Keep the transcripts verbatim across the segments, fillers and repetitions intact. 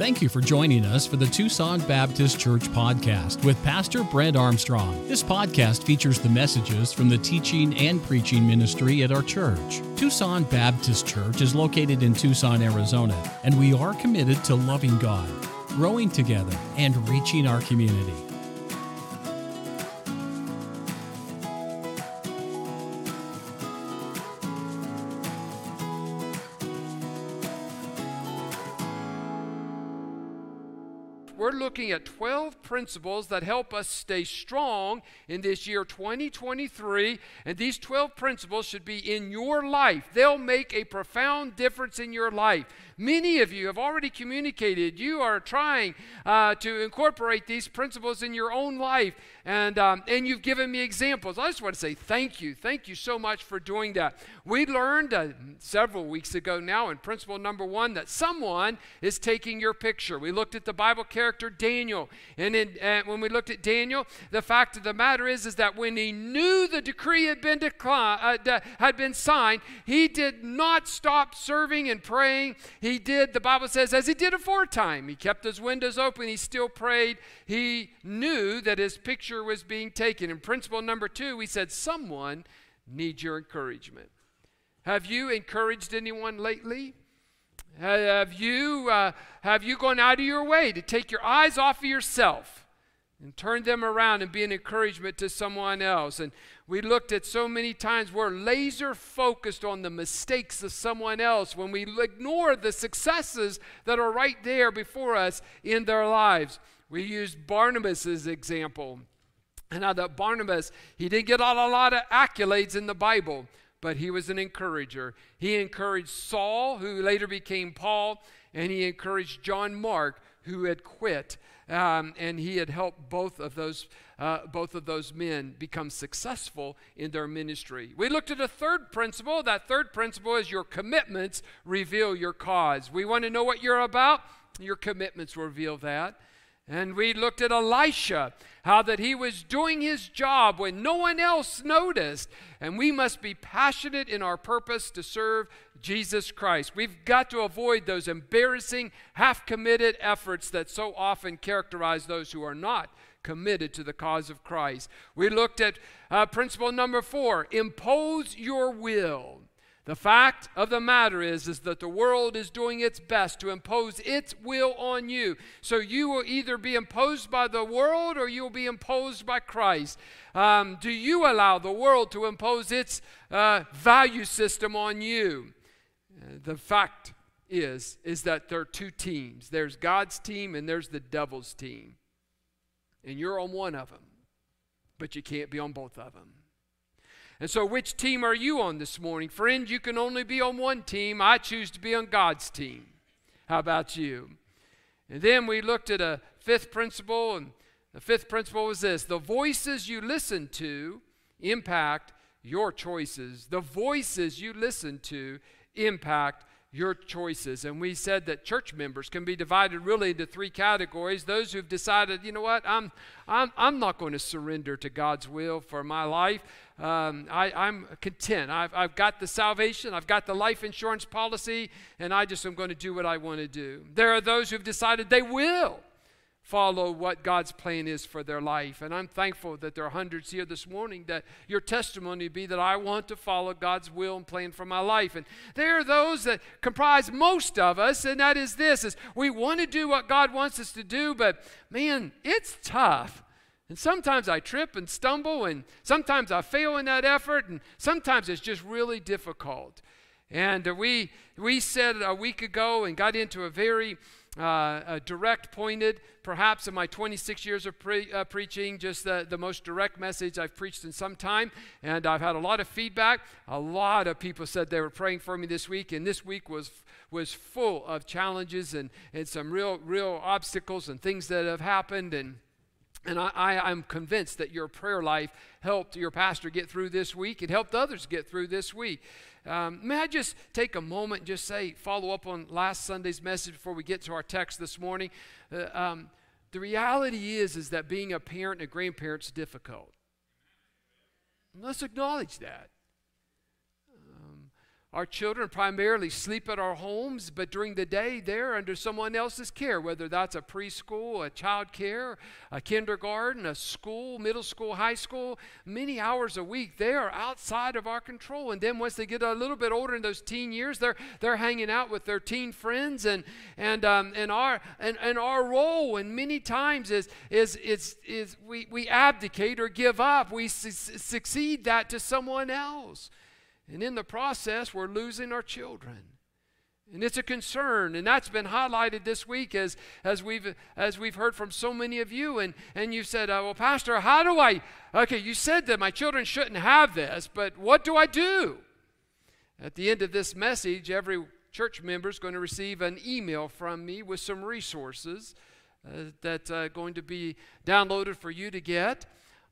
Thank you for joining us for the Tucson Baptist Church podcast with Pastor Brent Armstrong. This podcast features the messages from the teaching and preaching ministry at our church. Tucson Baptist Church is located in Tucson, Arizona, and we are committed to loving God, growing together, and reaching our community. We're looking at twelve principles that help us stay strong in this year twenty twenty-three, and these twelve principles should be in your life. They'll make a profound difference in your life. Many of you have already communicated you are trying uh, to incorporate these principles in your own life, and um, and you've given me examples. I just want to say thank you. Thank you so much for doing that. We learned uh, several weeks ago now in principle number one that someone is taking your picture. We looked at the Bible character Daniel. And in, uh, when we looked at Daniel, the fact of the matter is, is that when he knew the decree had been, declined, uh, de- had been signed, he did not stop serving and praying. He did, the Bible says, as he did aforetime. He kept his windows open. He still prayed. He knew that his picture was being taken. In principle number two, we said, someone needs your encouragement. Have you encouraged anyone lately? Have you, uh, have you gone out of your way to take your eyes off of yourself and turn them around and be an encouragement to someone else? And we looked at so many times we're laser focused on the mistakes of someone else when we ignore the successes that are right there before us in their lives. We used Barnabas as an example. And now that Barnabas, he didn't get a lot of accolades in the Bible, but he was an encourager. He encouraged Saul, who later became Paul, and he encouraged John Mark, who had quit, um, and he had helped both of those uh, both of those men become successful in their ministry. We looked at a third principle. That third principle is your commitments reveal your cause. We want to know what you're about. Your commitments reveal that. And we looked at Elisha, how that he was doing his job when no one else noticed. And we must be passionate in our purpose to serve Jesus Christ. We've got to avoid those embarrassing, half-committed efforts that so often characterize those who are not committed to the cause of Christ. We looked at uh, principle number four, impose your will. The fact of the matter is, is that the world is doing its best to impose its will on you. So you will either be imposed by the world or you will be imposed by Christ. Um, do you allow the world to impose its uh, value system on you? Uh, the fact is, is that there are two teams. There's God's team and there's the devil's team. And you're on one of them, but you can't be on both of them. And so which team are you on this morning? Friend, you can only be on one team. I choose to be on God's team. How about you? And then we looked at a fifth principle, and the fifth principle was this. The voices you listen to impact your choices. The voices you listen to impact your choices. And we said that church members can be divided really into three categories. Those who've decided, you know what, I'm I'm I'm not going to surrender to God's will for my life. Um, I, I'm content. I've I've got the salvation. I've got the life insurance policy, and I just am going to do what I want to do. There are those who've decided they will follow what God's plan is for their life. And I'm thankful that there are hundreds here this morning that your testimony be that I want to follow God's will and plan for my life. And there are those that comprise most of us, and that is this, is we want to do what God wants us to do, but man, it's tough. And sometimes I trip and stumble, and sometimes I fail in that effort, and sometimes it's just really difficult. And we we said a week ago and got into a very Uh, a direct, pointed, perhaps in my twenty-six years of pre- uh, preaching, just the, the most direct message I've preached in some time. And I've had a lot of feedback. A lot of people said they were praying for me this week. And this week was was full of challenges and, and some real, real obstacles and things that have happened. And And I, I, I'm convinced that your prayer life helped your pastor get through this week. It helped others get through this week. Um, may I just take a moment and just say, follow up on last Sunday's message before we get to our text this morning. Uh, um, the reality is, is that being a parent and a grandparent is difficult. And let's acknowledge that. Um, Our children primarily sleep at our homes, but during the day they're under someone else's care, whether that's a preschool, a child care, a kindergarten, a school, middle school, high school. Many hours a week they are outside of our control. And then once they get a little bit older in those teen years, they're they're hanging out with their teen friends, and and um, and our and, and our role, and many times is is is is we we abdicate or give up. We su succeed that to someone else. And in the process, we're losing our children. And it's a concern, and that's been highlighted this week as, as, we've, as we've heard from so many of you. And, and you said, uh, well, Pastor, how do I, okay, you said that my children shouldn't have this, but what do I do? At the end of this message, every church member is going to receive an email from me with some resources uh, that are uh, going to be downloaded for you to get.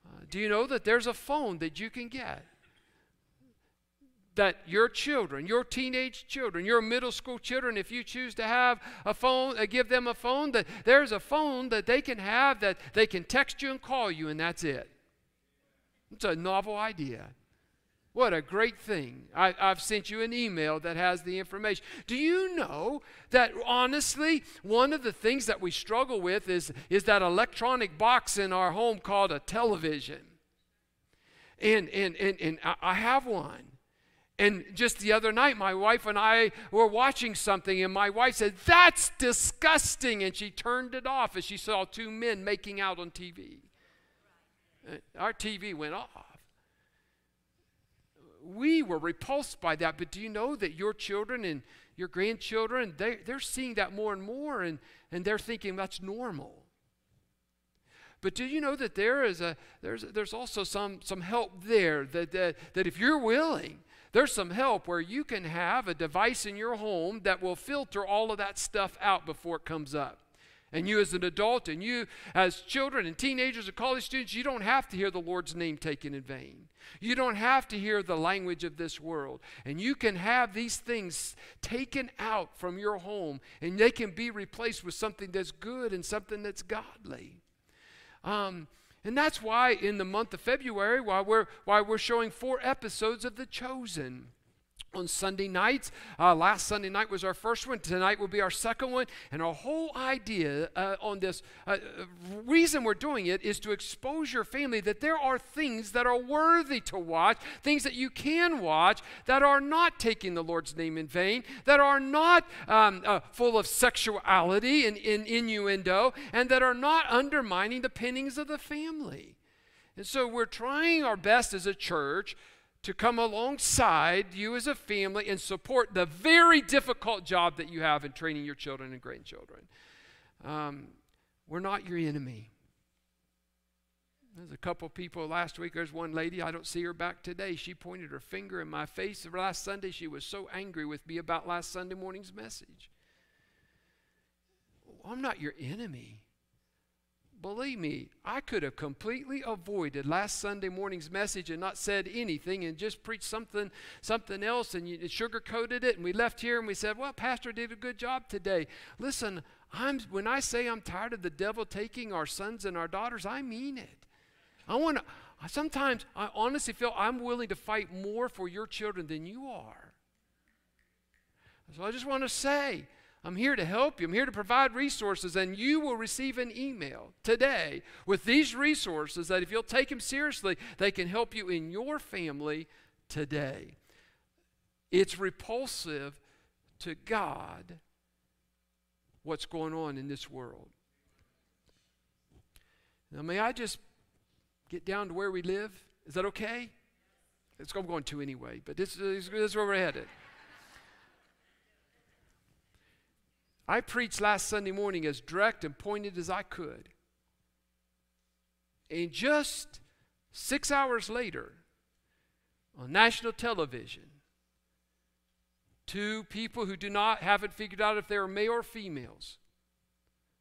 Uh, do you know that there's a phone that you can get? That your children, your teenage children, your middle school children, if you choose to have a phone, uh, give them a phone, that there's a phone that they can have that they can text you and call you, and that's it. It's a novel idea. What a great thing. I, I've sent you an email that has the information. Do you know that, honestly, one of the things that we struggle with is, is that electronic box in our home called a television? And, and, and, and I, I have one. And just the other night, my wife and I were watching something, and my wife said, "That's disgusting," and she turned it off as she saw two men making out on T V. Our T V went off. We were repulsed by that, but do you know that your children and your grandchildren, they, they're seeing that more and more, and, and they're thinking that's normal. But do you know that there is a, there's, there's also some, some help there, that, that, that if you're willing, there's some help where you can have a device in your home that will filter all of that stuff out before it comes up. And you as an adult, and you as children and teenagers and college students, you don't have to hear the Lord's name taken in vain. You don't have to hear the language of this world. And you can have these things taken out from your home, and they can be replaced with something that's good and something that's godly. Um, And that's why in the month of February, why we're, why we're showing four episodes of The Chosen on Sunday nights. Uh, last Sunday night was our first one. Tonight will be our second one. And our whole idea uh, on this, uh, reason we're doing it is to expose your family that there are things that are worthy to watch, things that you can watch that are not taking the Lord's name in vain, that are not um, uh, full of sexuality and, and innuendo, and that are not undermining the pinnings of the family. And so we're trying our best as a church to come alongside you as a family and support the very difficult job that you have in training your children and grandchildren. Um, we're not your enemy. There's a couple people last week. There's one lady, I don't see her back today. She pointed her finger in my face last Sunday. She was so angry with me about last Sunday morning's message. I'm not your enemy. Believe me, I could have completely avoided last Sunday morning's message and not said anything and just preached something something else, and you sugar-coated it, and we left here and we said, well, Pastor did a good job today. Listen, I'm, when I say I'm tired of the devil taking our sons and our daughters, I mean it. I want to. Sometimes I honestly feel I'm willing to fight more for your children than you are. So I just want to say, I'm here to help you. I'm here to provide resources, and you will receive an email today with these resources that if you'll take them seriously, they can help you in your family today. It's repulsive to God what's going on in this world. Now, may I just get down to where we live? Is that okay? It's what I'm going to anyway, but this, this is where we're headed. I preached last Sunday morning as direct and pointed as I could. And just six hours later, on national television, two people who do not, haven't figured out if they are male or females,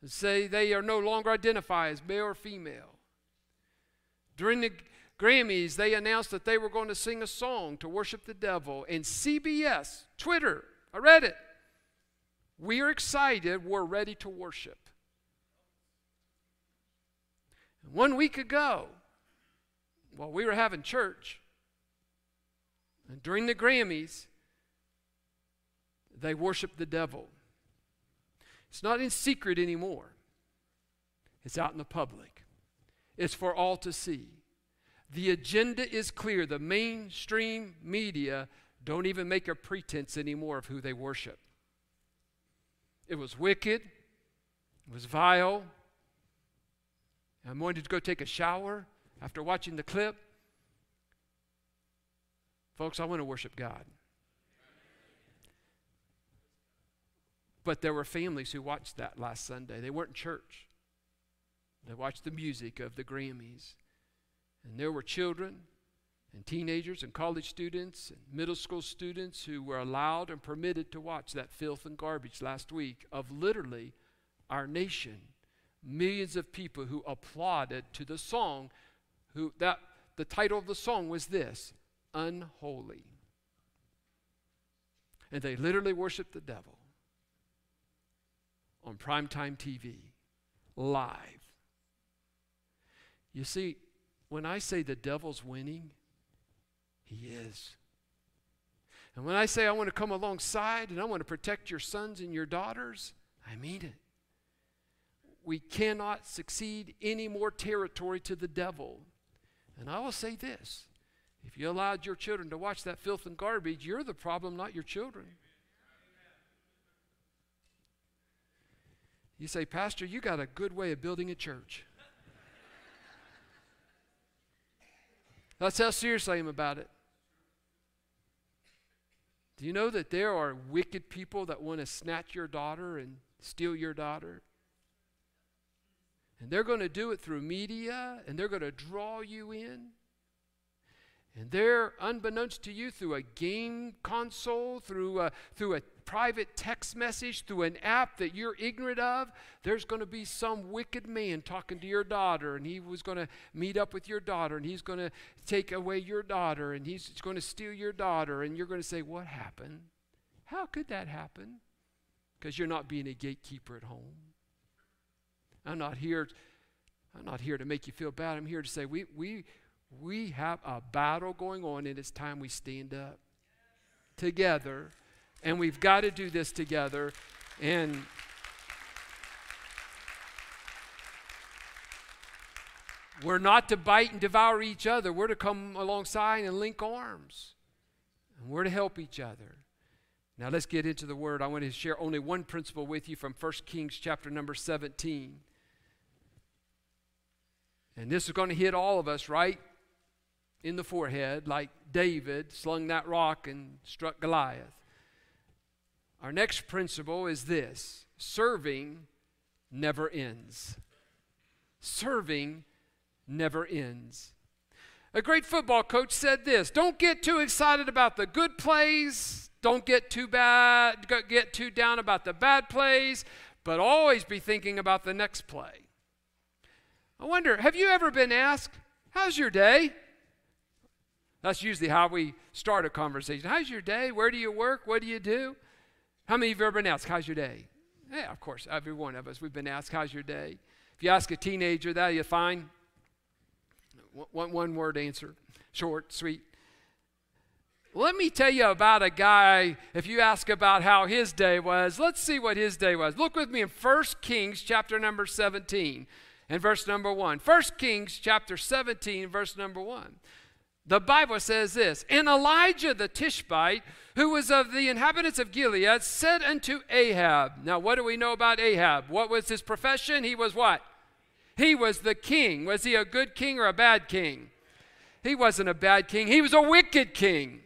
say they are no longer identified as male or female. During the Grammys, they announced that they were going to sing a song to worship the devil. And C B S, Twitter, I read it. We're excited, we're ready to worship. One week ago, while we were having church, and during the Grammys, They worship the devil. It's not in secret anymore. It's out in the public. It's for all to see. The agenda is clear. The mainstream media don't even make a pretense anymore of who they worship. It was wicked. It was vile. I'm going to go take a shower after watching the clip. Folks, I want to worship God. But there were families who watched that last Sunday. They weren't in church. They watched the music of the Grammys. And there were children and teenagers and college students and middle school students who were allowed and permitted to watch that filth and garbage last week of literally our nation. Millions of people who applauded to the song. Who that the title of the song was this, Unholy. And they literally worshiped the devil on primetime T V, live. You see, when I say the devil's winning, he is. And when I say I want to come alongside and I want to protect your sons and your daughters, I mean it. We cannot succeed any more territory to the devil. And I will say this. If you allowed your children to watch that filth and garbage, you're the problem, not your children. You say, Pastor, you got a good way of building a church. That's how serious I am about it. Do you know that there are wicked people that want to snatch your daughter and steal your daughter? And they're going to do it through media, and they're going to draw you in. And they're, unbeknownst to you, through a game console, through a, through a private text message, through an app that you're ignorant of, there's going to be some wicked man talking to your daughter, and he was going to meet up with your daughter, and he's going to take away your daughter, and he's going to steal your daughter, and you're going to say, what happened? How could that happen? Because you're not being a gatekeeper at home. I'm not here, I'm not here to make you feel bad. I'm here to say we, we, we have a battle going on, and it's time we stand up together. And we've got to do this together. And we're not to bite and devour each other. We're to come alongside and link arms. And we're to help each other. Now let's get into the word. I want to share only one principle with you from First Kings chapter number seventeen. And this is going to hit all of us right in the forehead, like David slung that rock and struck Goliath. Our next principle is this. Serving never ends. Serving never ends. A great football coach said this, don't get too excited about the good plays. Don't get too bad, get too down about the bad plays, but always be thinking about the next play. I wonder, have you ever been asked, how's your day? That's usually how we start a conversation. How's your day? Where do you work? What do you do? How many of you have ever been asked, how's your day? Yeah, of course, every one of us, we've been asked, how's your day? If you ask a teenager that, you'll find one, one word answer, short, sweet. Let me tell you about a guy, if you ask about how his day was, let's see what his day was. Look with me in First Kings chapter number seventeen and verse number one. First Kings chapter seventeen, verse number one. The Bible says this, and Elijah the Tishbite, who was of the inhabitants of Gilead, said unto Ahab. Now what do we know about Ahab? What was his profession? He was what? He was the king. Was he a good king or a bad king? He wasn't a bad king. He was a wicked king.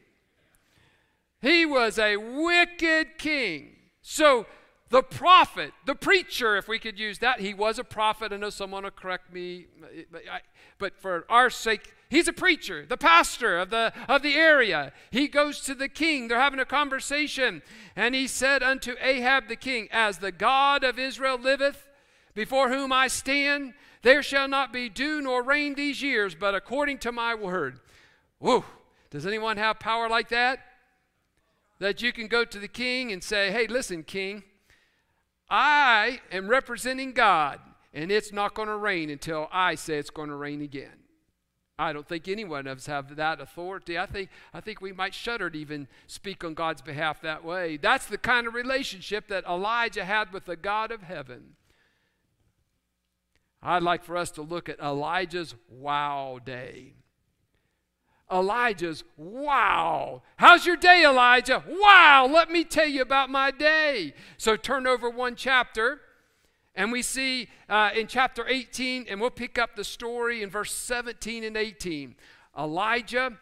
He was a wicked king. So the prophet, the preacher, if we could use that, he was a prophet. I know someone will correct me, but, I, but for our sake, he's a preacher, the pastor of the, of the area. He goes to the king. They're having a conversation. And he said unto Ahab the king, as the God of Israel liveth, before whom I stand, there shall not be dew nor rain these years, but according to my word. Whoa, does anyone have power like that? That you can go to the king and say, hey, listen, king, I am representing God, and it's not going to rain until I say it's going to rain again. I don't think any one of us have that authority. I think, I think we might shudder to even speak on God's behalf that way. That's the kind of relationship that Elijah had with the God of heaven. I'd like for us to look at Elijah's wow day. Elijah's wow. How's your day, Elijah? Wow, let me tell you about my day. So turn over one chapter. And we see uh, in chapter eighteen, and we'll pick up the story in verse seventeen and eighteen. Elijah,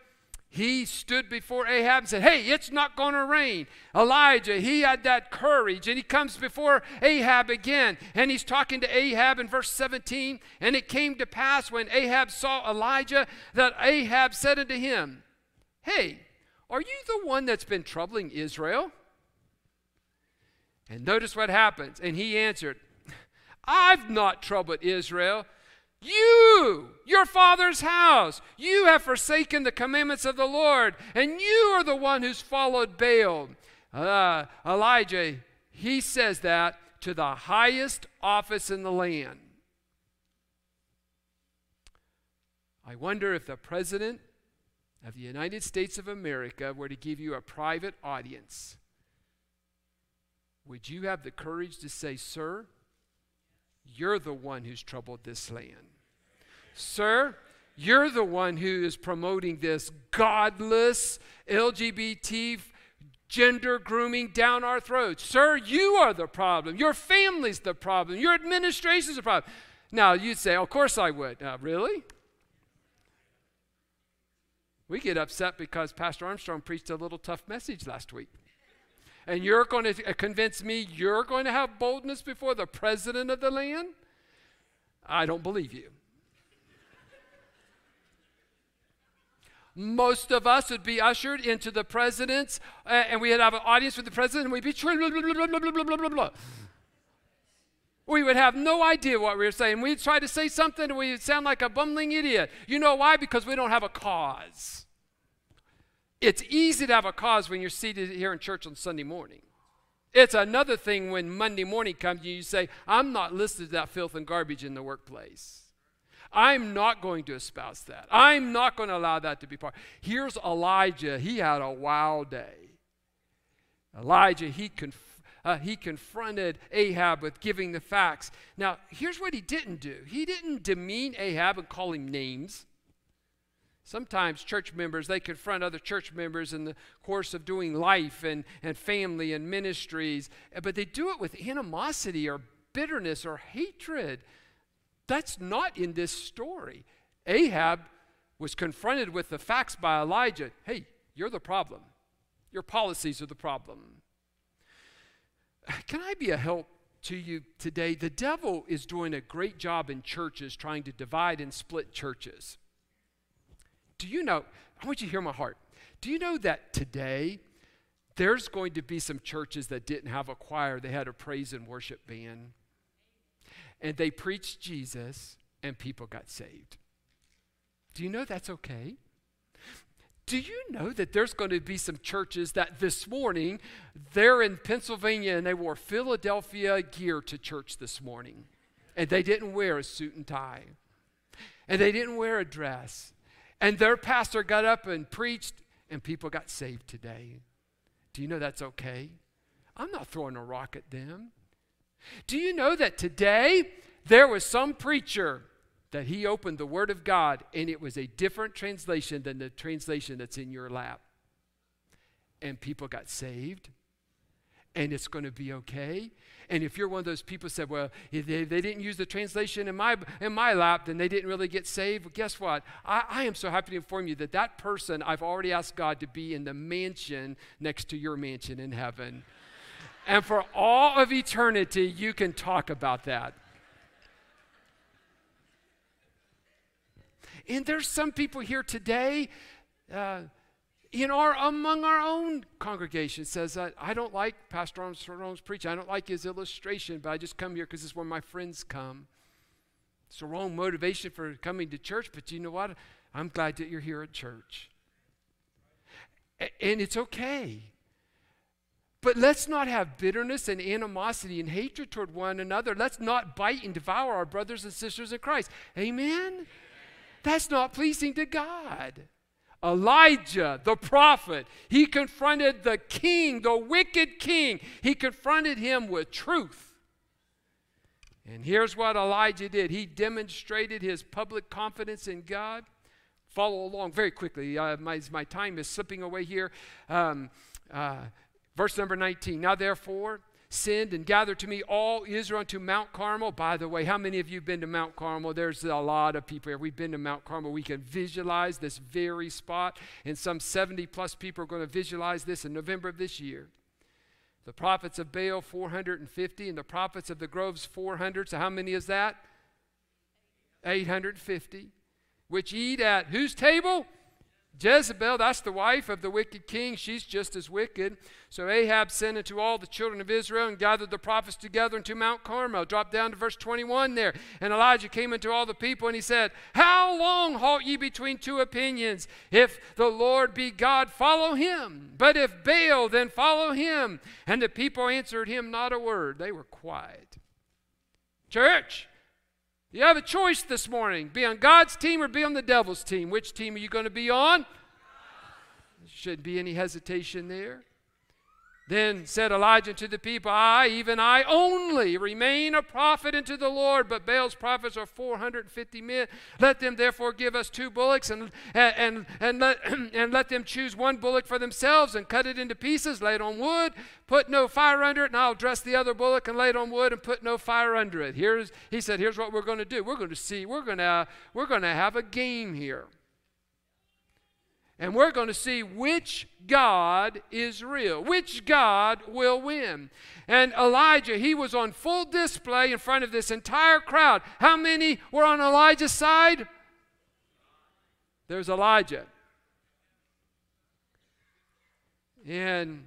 he stood before Ahab and said, hey, it's not going to rain. Elijah, he had that courage, and he comes before Ahab again. And he's talking to Ahab in verse seventeen. And it came to pass when Ahab saw Elijah that Ahab said unto him, hey, are you the one that's been troubling Israel? And notice what happens. And he answered, I've not troubled Israel. You, your father's house, you have forsaken the commandments of the Lord, and you are the one who's followed Baal. Uh, Elijah, he says that to the highest office in the land. I wonder if the president of the United States of America were to give you a private audience, would you have the courage to say, sir, you're the one who's troubled this land. Sir, you're the one who is promoting this godless L G B T gender grooming down our throats. Sir, you are the problem. Your family's the problem. Your administration's the problem. Now, you'd say, oh, of course I would. Uh, really? We get upset because Pastor Armstrong preached a little tough message last week. And you're going to convince me you're going to have boldness before the president of the land? I don't believe you. Most of us would be ushered into the president's, uh, and we'd have an audience with the president, and we'd be blah, blah, blah, blah, blah, blah, blah, blah. We would have no idea what we were saying. We'd try to say something, and we'd sound like a bumbling idiot. You know why? Because we don't have a cause. It's easy to have a cause when you're seated here in church on Sunday morning. It's another thing when Monday morning comes and you say, I'm not listening to that filth and garbage in the workplace. I'm not going to espouse that. I'm not going to allow that to be part. Here's Elijah. He had a wild day. Elijah, he, conf uh, he confronted Ahab with giving the facts. Now, here's what he didn't do. He didn't demean Ahab and call him names. Sometimes church members, they confront other church members in the course of doing life and, and family and ministries, but they do it with animosity or bitterness or hatred. That's not in this story. Ahab was confronted with the facts by Elijah. Hey, you're the problem. Your policies are the problem. Can I be a help to you today? The devil is doing a great job in churches trying to divide and split churches. Do you know, I want you to hear my heart. Do you know that today there's going to be some churches that didn't have a choir, they had a praise and worship band, and they preached Jesus, and people got saved? Do you know that's okay? Do you know that there's going to be some churches that this morning, they're in Pennsylvania, and they wore Philadelphia gear to church this morning, and they didn't wear a suit and tie, and they didn't wear a dress? And their pastor got up and preached, and people got saved today. Do you know that's okay? I'm not throwing a rock at them. Do you know that today there was some preacher that he opened the Word of God, and it was a different translation than the translation that's in your lap? And people got saved, and it's going to be okay. And if you're one of those people who said, well, if they, they didn't use the translation in my, in my lap, then they didn't really get saved. Well, guess what? I, I am so happy to inform you that that person, I've already asked God to be in the mansion next to your mansion in heaven. And for all of eternity, you can talk about that. And there's some people here today, uh, in our, among our own congregation, says, I, I don't like Pastor Armstrong's preaching. I don't like his illustration, but I just come here because it's where my friends come. It's the wrong motivation for coming to church, but you know what? I'm glad that you're here at church. A and it's okay. But let's not have bitterness and animosity and hatred toward one another. Let's not bite and devour our brothers and sisters in Christ. Amen? That's not pleasing to God. Elijah, the prophet, he confronted the king, the wicked king. He confronted him with truth. And here's what Elijah did. He demonstrated his public confidence in God. Follow along very quickly. Uh, my, my time is slipping away here. Um, uh, verse number nineteen. Now therefore, send and gather to me all Israel unto Mount Carmel. By the way, how many of you have been to Mount Carmel? There's a lot of people here. We've been to Mount Carmel. We can visualize this very spot. And some seventy plus people are going to visualize this in November of this year. The prophets of Baal, four hundred fifty. And the prophets of the groves, four hundred. So how many is that? eight hundred fifty. Which eat at whose table? Jezebel, that's the wife of the wicked king. She's just as wicked. So Ahab sent unto all the children of Israel and gathered the prophets together unto Mount Carmel. Drop down to verse twenty-one there. And Elijah came unto all the people, and he said, how long halt ye between two opinions? If the Lord be God, follow him. But if Baal, then follow him. And the people answered him not a word. They were quiet. Church, you have a choice this morning. Be on God's team or be on the devil's team. Which team are you going to be on? There shouldn't be any hesitation there. Then said Elijah to the people, I, even I only, remain a prophet unto the Lord, but Baal's prophets are four hundred fifty men. Let them therefore give us two bullocks, and, and, and, let, and let them choose one bullock for themselves, and cut it into pieces, lay it on wood, put no fire under it, and I'll dress the other bullock and lay it on wood and put no fire under it. Here's, he said, here's what we're going to do. We're going to see, we're going to, we're going to have a game here. And we're going to see which God is real, which God will win. And Elijah, he was on full display in front of this entire crowd. How many were on Elijah's side? There's Elijah. And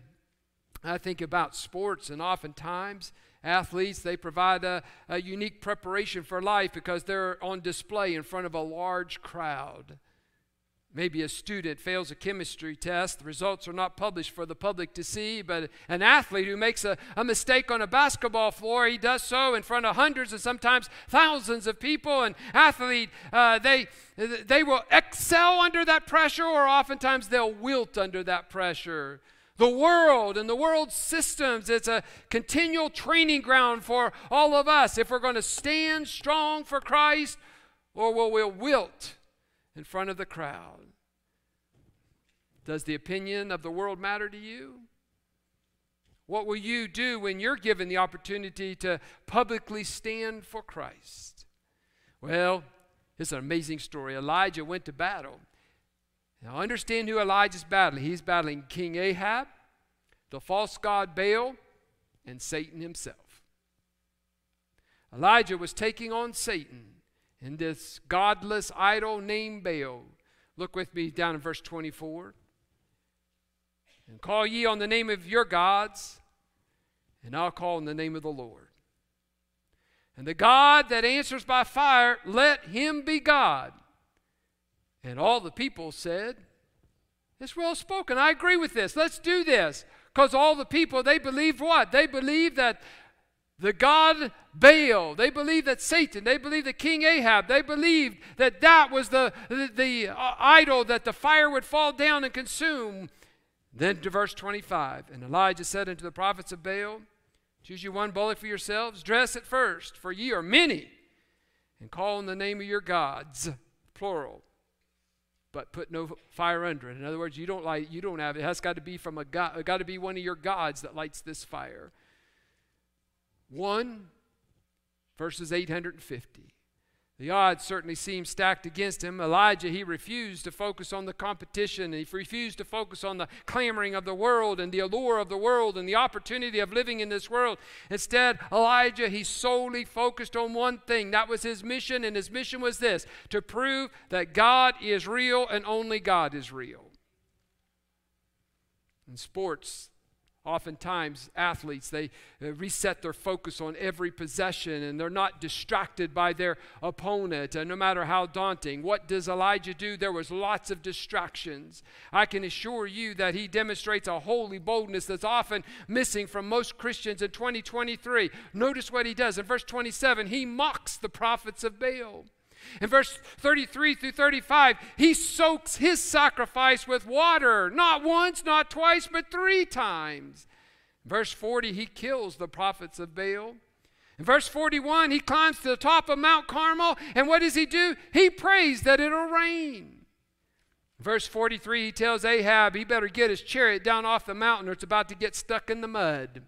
I think about sports, and oftentimes athletes, they provide a, a unique preparation for life because they're on display in front of a large crowd. Maybe a student fails a chemistry test. The results are not published for the public to see, but an athlete who makes a, a mistake on a basketball floor, he does so in front of hundreds and sometimes thousands of people. An athlete, uh, they, they will excel under that pressure, or oftentimes they'll wilt under that pressure. The world and the world's systems, it's a continual training ground for all of us. If we're going to stand strong for Christ, or will we wilt in front of the crowd? Does the opinion of the world matter to you? What will you do when you're given the opportunity to publicly stand for Christ? Well, it's an amazing story. Elijah went to battle. Now understand who Elijah's battling. He's battling King Ahab, the false god Baal, and Satan himself. Elijah was taking on Satan in this godless idol named Baal. Look with me down in verse twenty-four. And call ye on the name of your gods, and I'll call on the name of the Lord. And the God that answers by fire, let him be God. And all the people said, it's well spoken. I agree with this. Let's do this. Because all the people, they believed what? They believed that the god Baal, they believed that Satan, they believed that King Ahab, they believed that that was the, the, the uh, idol that the fire would fall down and consume. Then to verse twenty-five, and Elijah said unto the prophets of Baal, choose you one bullock for yourselves, dress it first, for ye are many, and call on the name of your gods, plural, but put no fire under it. In other words, you don't light, you don't have it. It has got to be from a god, it got to be one of your gods that lights this fire. one versus eight hundred fifty. The odds certainly seem stacked against him. Elijah, he refused to focus on the competition. He refused to focus on the clamoring of the world and the allure of the world and the opportunity of living in this world. Instead, Elijah, he solely focused on one thing. That was his mission, and his mission was this: to prove that God is real and only God is real. In sports, oftentimes, athletes, they reset their focus on every possession, and they're not distracted by their opponent, and no matter how daunting. What does Elijah do? There was lots of distractions. I can assure you that he demonstrates a holy boldness that's often missing from most Christians in twenty twenty-three. Notice what he does. In verse twenty-seven, he mocks the prophets of Baal. In verse thirty-three through thirty-five, he soaks his sacrifice with water, not once, not twice, but three times. In verse forty, he kills the prophets of Baal. In verse forty-one, he climbs to the top of Mount Carmel, and what does he do? He prays that it'll rain. In verse forty-three, he tells Ahab he better get his chariot down off the mountain or it's about to get stuck in the mud.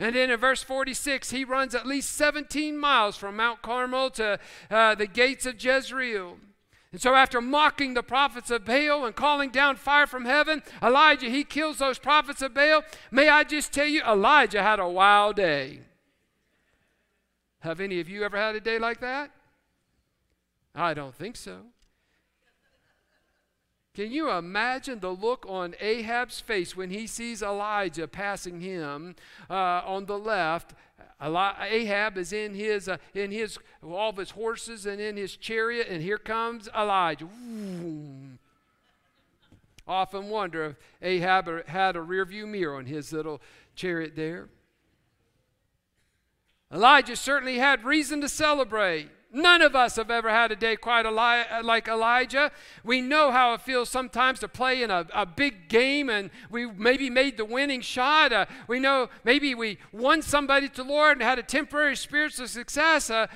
And then in verse forty-six, he runs at least seventeen miles from Mount Carmel to uh, the gates of Jezreel. And so after mocking the prophets of Baal and calling down fire from heaven, Elijah, he kills those prophets of Baal. May I just tell you, Elijah had a wild day. Have any of you ever had a day like that? I don't think so. Can you imagine the look on Ahab's face when he sees Elijah passing him uh, on the left? Ahab is in his, uh, in his, all of his horses and in his chariot, and here comes Elijah. Ooh. Often wonder if Ahab had a rearview mirror on his little chariot there. Elijah certainly had reason to celebrate. None of us have ever had a day quite like Elijah. We know how it feels sometimes to play in a, a big game and we maybe made the winning shot. Uh, we know maybe we won somebody to the Lord and had a temporary spiritual success. Uh,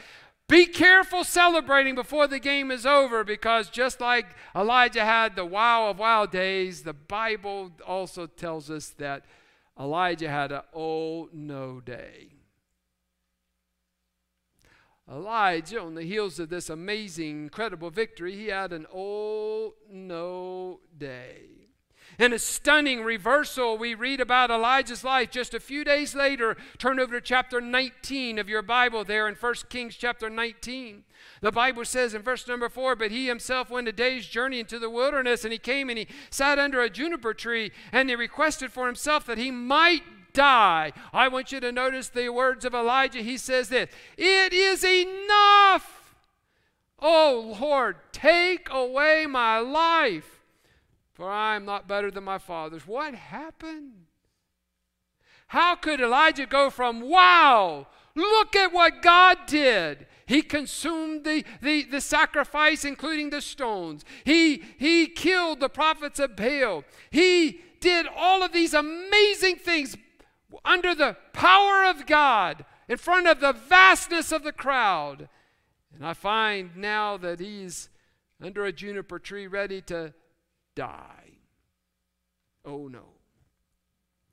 be careful celebrating before the game is over, because just like Elijah had the wow of wild days, the Bible also tells us that Elijah had an oh no day. Elijah, on the heels of this amazing, incredible victory, he had an oh no day. In a stunning reversal, we read about Elijah's life just a few days later. Turn over to chapter nineteen of your Bible there in First Kings chapter nineteen. The Bible says in verse number four, "But he himself went a day's journey into the wilderness, and he came and he sat under a juniper tree, and he requested for himself that he might die." I want you to notice the words of Elijah. He says this, "It is enough. Oh Lord, take away my life, for I am not better than my fathers." What happened? How could Elijah go from, wow, look at what God did. He consumed the, the, the sacrifice, including the stones. He, he killed the prophets of Baal. He did all of these amazing things under the power of God, in front of the vastness of the crowd. And I find now that he's under a juniper tree ready to die. Oh no.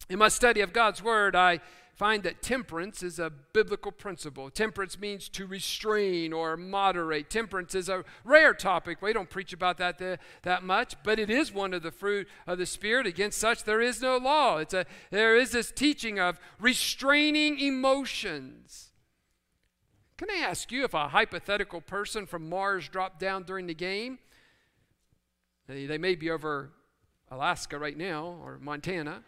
In my study of God's Word, I find that temperance is a biblical principle. Temperance means to restrain or moderate. Temperance is a rare topic. We don't preach about that the, that much, but it is one of the fruit of the Spirit. Against such there is no law. It's a, there is this teaching of restraining emotions. Can I ask you, if a hypothetical person from Mars dropped down during the game, they, they may be over Alaska right now or Montana,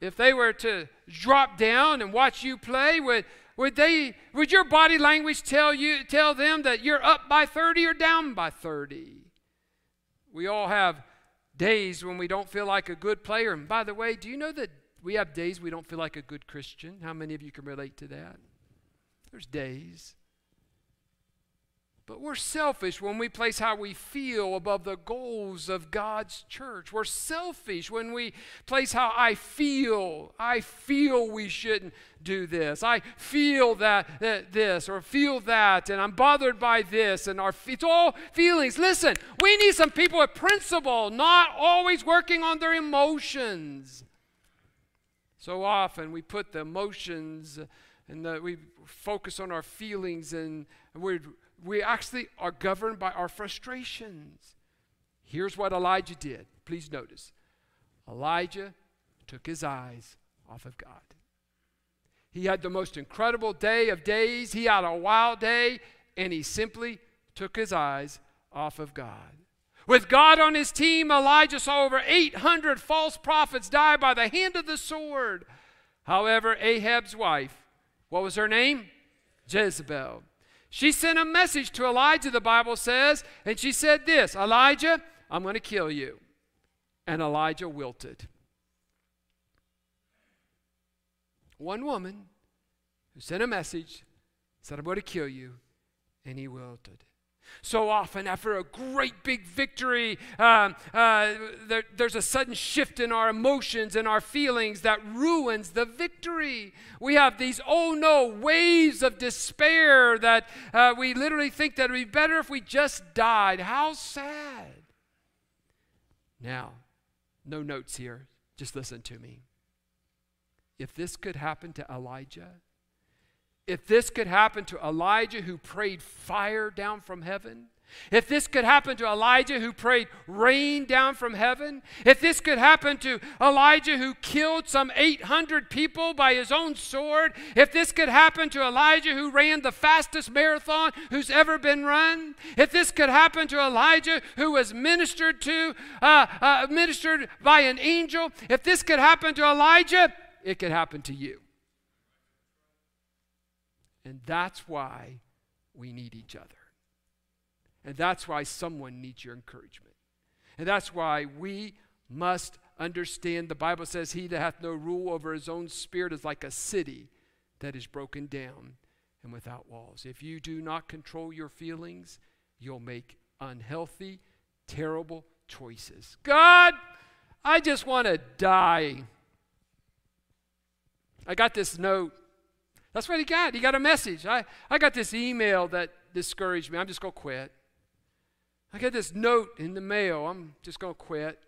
if they were to drop down and watch you play, would, would, they, would your body language tell, you, tell them that you're up by thirty or down by thirty? We all have days when we don't feel like a good player. And by the way, do you know that we have days we don't feel like a good Christian? How many of you can relate to that? There's days. But we're selfish when we place how we feel above the goals of God's church. We're selfish when we place how I feel. I feel we shouldn't do this. I feel that, that this or feel that, and I'm bothered by this. And our, it's all feelings. Listen, we need some people with principle, not always working on their emotions. So often we put the emotions and the, we focus on our feelings, and we're We actually are governed by our frustrations. Here's what Elijah did. Please notice. Elijah took his eyes off of God. He had the most incredible day of days. He had a wild day, and he simply took his eyes off of God. With God on his team, Elijah saw over eight hundred false prophets die by the hand of the sword. However, Ahab's wife, what was her name? Jezebel. She sent a message to Elijah, the Bible says, and she said this, "Elijah, I'm going to kill you." And Elijah wilted. One woman who sent a message said, I'm going to kill you, and he wilted. So often after a great big victory, um, uh, there, there's a sudden shift in our emotions and our feelings that ruins the victory. We have these, oh no, waves of despair that uh, we literally think that it would be better if we just died. How sad. Now, no notes here. Just listen to me. If this could happen to Elijah, if this could happen to Elijah who prayed fire down from heaven, if this could happen to Elijah who prayed rain down from heaven, if this could happen to Elijah who killed some eight hundred people by his own sword, if this could happen to Elijah who ran the fastest marathon who's ever been run, if this could happen to Elijah who was ministered to, uh, uh, ministered by an angel, if this could happen to Elijah, it could happen to you. And that's why we need each other. And that's why someone needs your encouragement. And that's why we must understand. The Bible says, he that hath no rule over his own spirit is like a city that is broken down and without walls. If you do not control your feelings, you'll make unhealthy, terrible choices. God, I just want to die. I got this note. That's what he got. He got a message. I, I got this email that discouraged me. I'm just going to quit. I got this note in the mail. I'm just going to quit.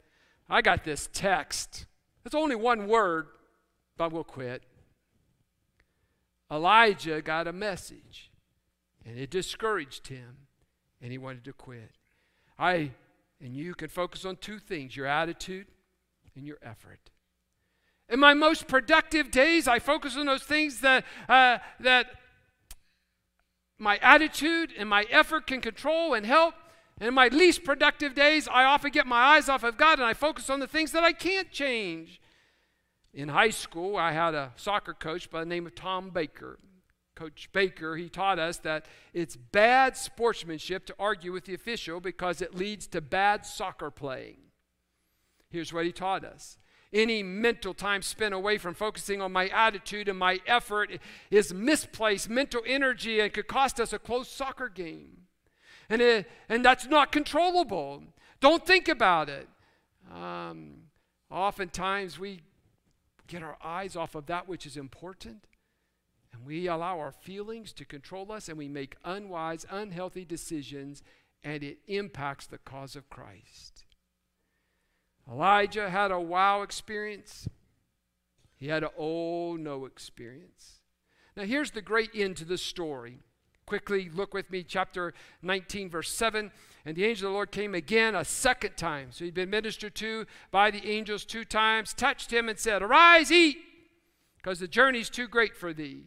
I got this text. It's only one word, but we'll quit. Elijah got a message, and it discouraged him, and he wanted to quit. I and you can focus on two things, your attitude and your effort. In my most productive days, I focus on those things that, uh, that my attitude and my effort can control and help. And in my least productive days, I often get my eyes off of God and I focus on the things that I can't change. In high school, I had a soccer coach by the name of Tom Baker. Coach Baker, he taught us that it's bad sportsmanship to argue with the official because it leads to bad soccer playing. Here's what he taught us. Any mental time spent away from focusing on my attitude and my effort is misplaced mental energy and could cost us a close soccer game. And, it, and that's not controllable. Don't think about it. Um, oftentimes we get our eyes off of that which is important, and we allow our feelings to control us, and we make unwise, unhealthy decisions, and it impacts the cause of Christ. Elijah had a wow experience. He had an oh no experience. Now here's the great end to the story. Quickly look with me, chapter nineteen, verse seven. And the angel of the Lord came again a second time. So he'd been ministered to by the angels two times, touched him and said, arise, eat, because the journey's too great for thee.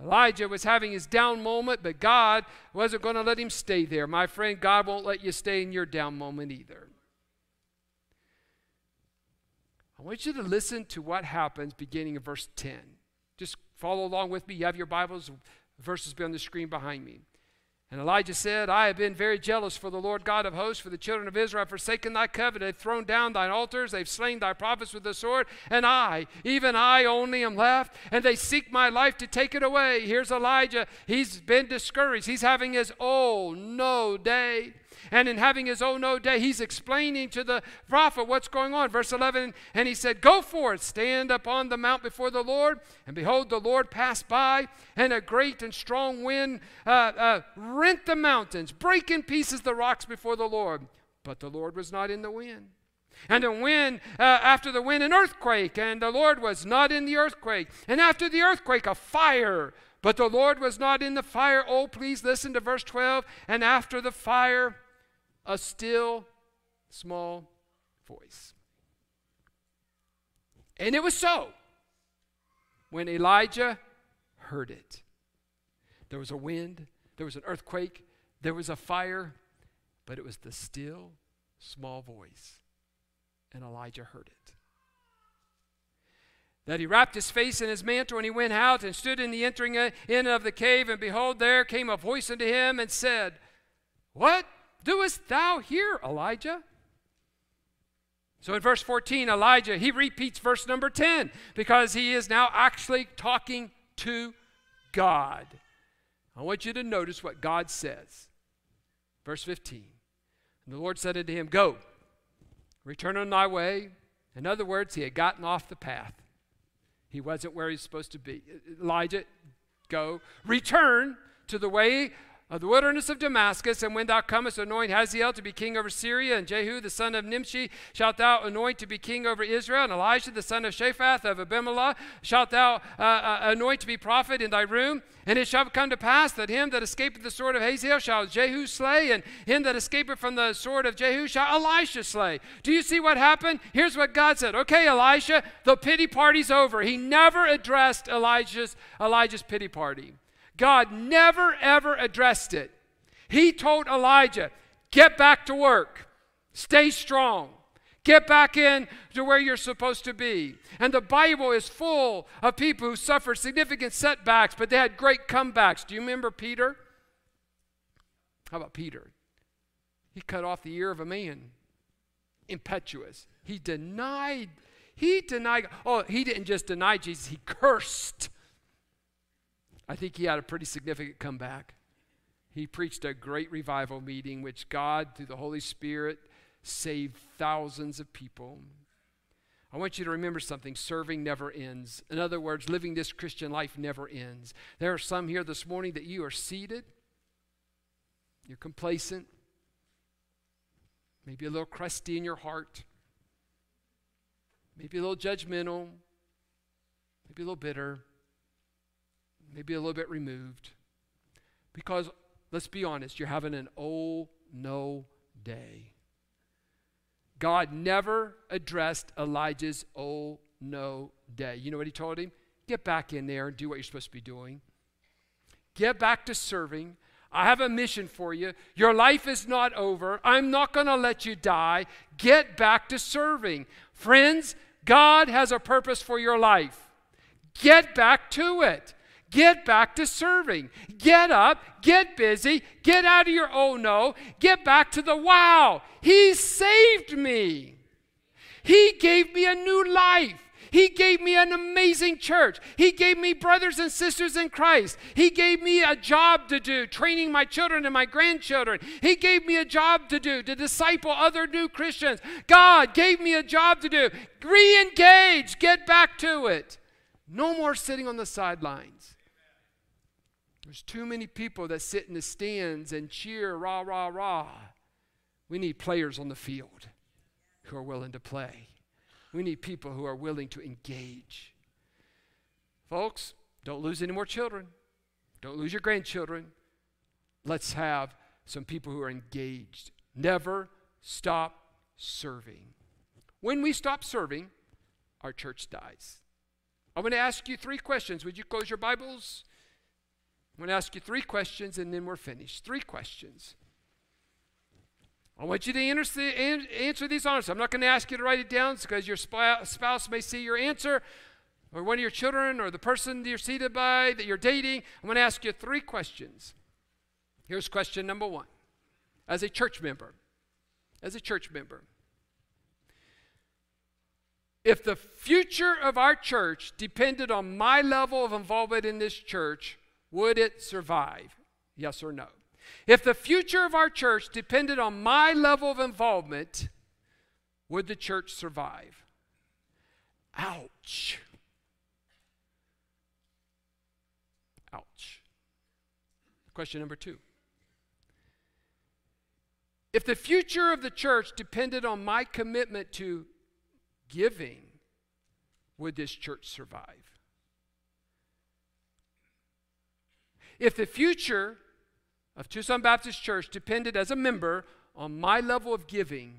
Elijah was having his down moment, but God wasn't going to let him stay there. My friend, God won't let you stay in your down moment either. I want you to listen to what happens beginning in verse ten. Just follow along with me. You have your Bibles. Verses be on the screen behind me. And Elijah said, I have been very jealous for the Lord God of hosts, for the children of Israel have forsaken thy covenant, have thrown down thine altars, they've slain thy prophets with the sword, and I, even I only am left, and they seek my life to take it away. Here's Elijah. He's been discouraged. He's having his oh no day. And in having his oh no day, he's explaining to the prophet what's going on. Verse eleven, and he said, go forth, stand upon the mount before the Lord. And behold, the Lord passed by, and a great and strong wind uh, uh, rent the mountains, break in pieces the rocks before the Lord. But the Lord was not in the wind. And a wind, uh, after the wind, an earthquake, and the Lord was not in the earthquake. And after the earthquake, a fire. But the Lord was not in the fire. Oh, please listen to verse twelve. And after the fire, a still, small voice. And it was so when Elijah heard it. There was a wind, there was an earthquake, there was a fire, but it was the still, small voice. And Elijah heard it. That he wrapped his face in his mantle, and he went out and stood in the entering in of the cave. And behold, there came a voice unto him and said, what doest thou here, Elijah? So in verse fourteen, Elijah, he repeats verse number ten because he is now actually talking to God. I want you to notice what God says. Verse fifteen, and the Lord said unto him, Go, return on thy way. In other words, he had gotten off the path. He wasn't where he's supposed to be. Elijah, go, return to the way of the wilderness of Damascus, and when thou comest, anoint Hazael to be king over Syria, and Jehu the son of Nimshi shalt thou anoint to be king over Israel, and Elijah the son of Shaphat of Abimelech shalt thou uh, uh, anoint to be prophet in thy room. And it shall come to pass that him that escapeth the sword of Hazael shall Jehu slay, and him that escapeth from the sword of Jehu shall Elisha slay. Do you see what happened? Here's what God said. Okay, Elisha, the pity party's over. He never addressed Elijah's, Elijah's pity party. God never, ever addressed it. He told Elijah, get back to work. Stay strong. Get back in to where you're supposed to be. And the Bible is full of people who suffered significant setbacks, but they had great comebacks. Do you remember Peter? How about Peter? He cut off the ear of a man. Impetuous. He denied. He denied. Oh, he didn't just deny Jesus. He cursed. I think he had a pretty significant comeback. He preached a great revival meeting, which God, through the Holy Spirit, saved thousands of people. I want you to remember something. Serving never ends. In other words, living this Christian life never ends. There are some here this morning that you are seated. You're complacent. Maybe a little crusty in your heart. Maybe a little judgmental. Maybe a little bitter. Maybe a little bit removed. Because, let's be honest, you're having an oh no day. God never addressed Elijah's oh no day. You know what he told him? Get back in there and do what you're supposed to be doing. Get back to serving. I have a mission for you. Your life is not over. I'm not going to let you die. Get back to serving. Friends, God has a purpose for your life. Get back to it. Get back to serving. Get up, get busy, get out of your oh no, get back to the wow. He saved me. He gave me a new life. He gave me an amazing church. He gave me brothers and sisters in Christ. He gave me a job to do, training my children and my grandchildren. He gave me a job to do, to disciple other new Christians. God gave me a job to do. Re-engage, get back to it. No more sitting on the sidelines. There's too many people that sit in the stands and cheer, rah, rah, rah. We need players on the field who are willing to play. We need people who are willing to engage. Folks, don't lose any more children. Don't lose your grandchildren. Let's have some people who are engaged. Never stop serving. When we stop serving, our church dies. I'm going to ask you three questions. Would you close your Bibles? I'm going to ask you three questions, and then we're finished. Three questions. I want you to answer these honestly. I'm not going to ask you to write it down because your spouse may see your answer, or one of your children, or the person that you're seated by, that you're dating. I'm going to ask you three questions. Here's question number one. As a church member, as a church member, if the future of our church depended on my level of involvement in this church, would it survive? Yes or no? If the future of our church depended on my level of involvement, would the church survive? Ouch. Ouch. Question number two. If the future of the church depended on my commitment to giving, would this church survive? If the future of Tucson Baptist Church depended as a member on my level of giving,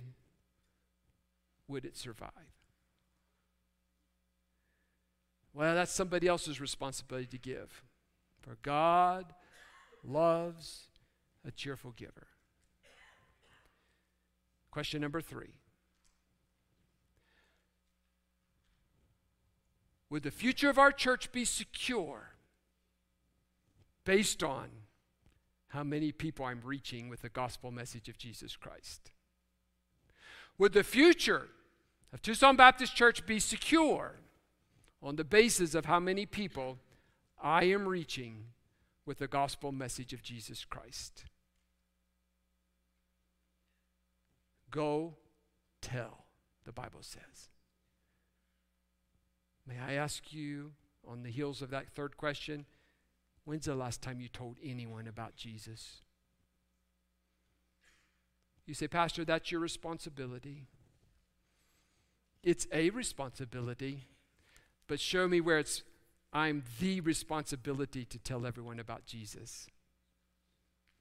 would it survive? Well, that's somebody else's responsibility to give. For God loves a cheerful giver. Question number three. Would the future of our church be secure based on how many people I'm reaching with the gospel message of Jesus Christ? Would the future of Tucson Baptist Church be secure on the basis of how many people I am reaching with the gospel message of Jesus Christ. Go tell, the Bible says. May I ask you, on the heels of that third question, when's the last time you told anyone about Jesus? You say, Pastor, that's your responsibility. It's a responsibility, but show me where it's I'm the responsibility to tell everyone about Jesus.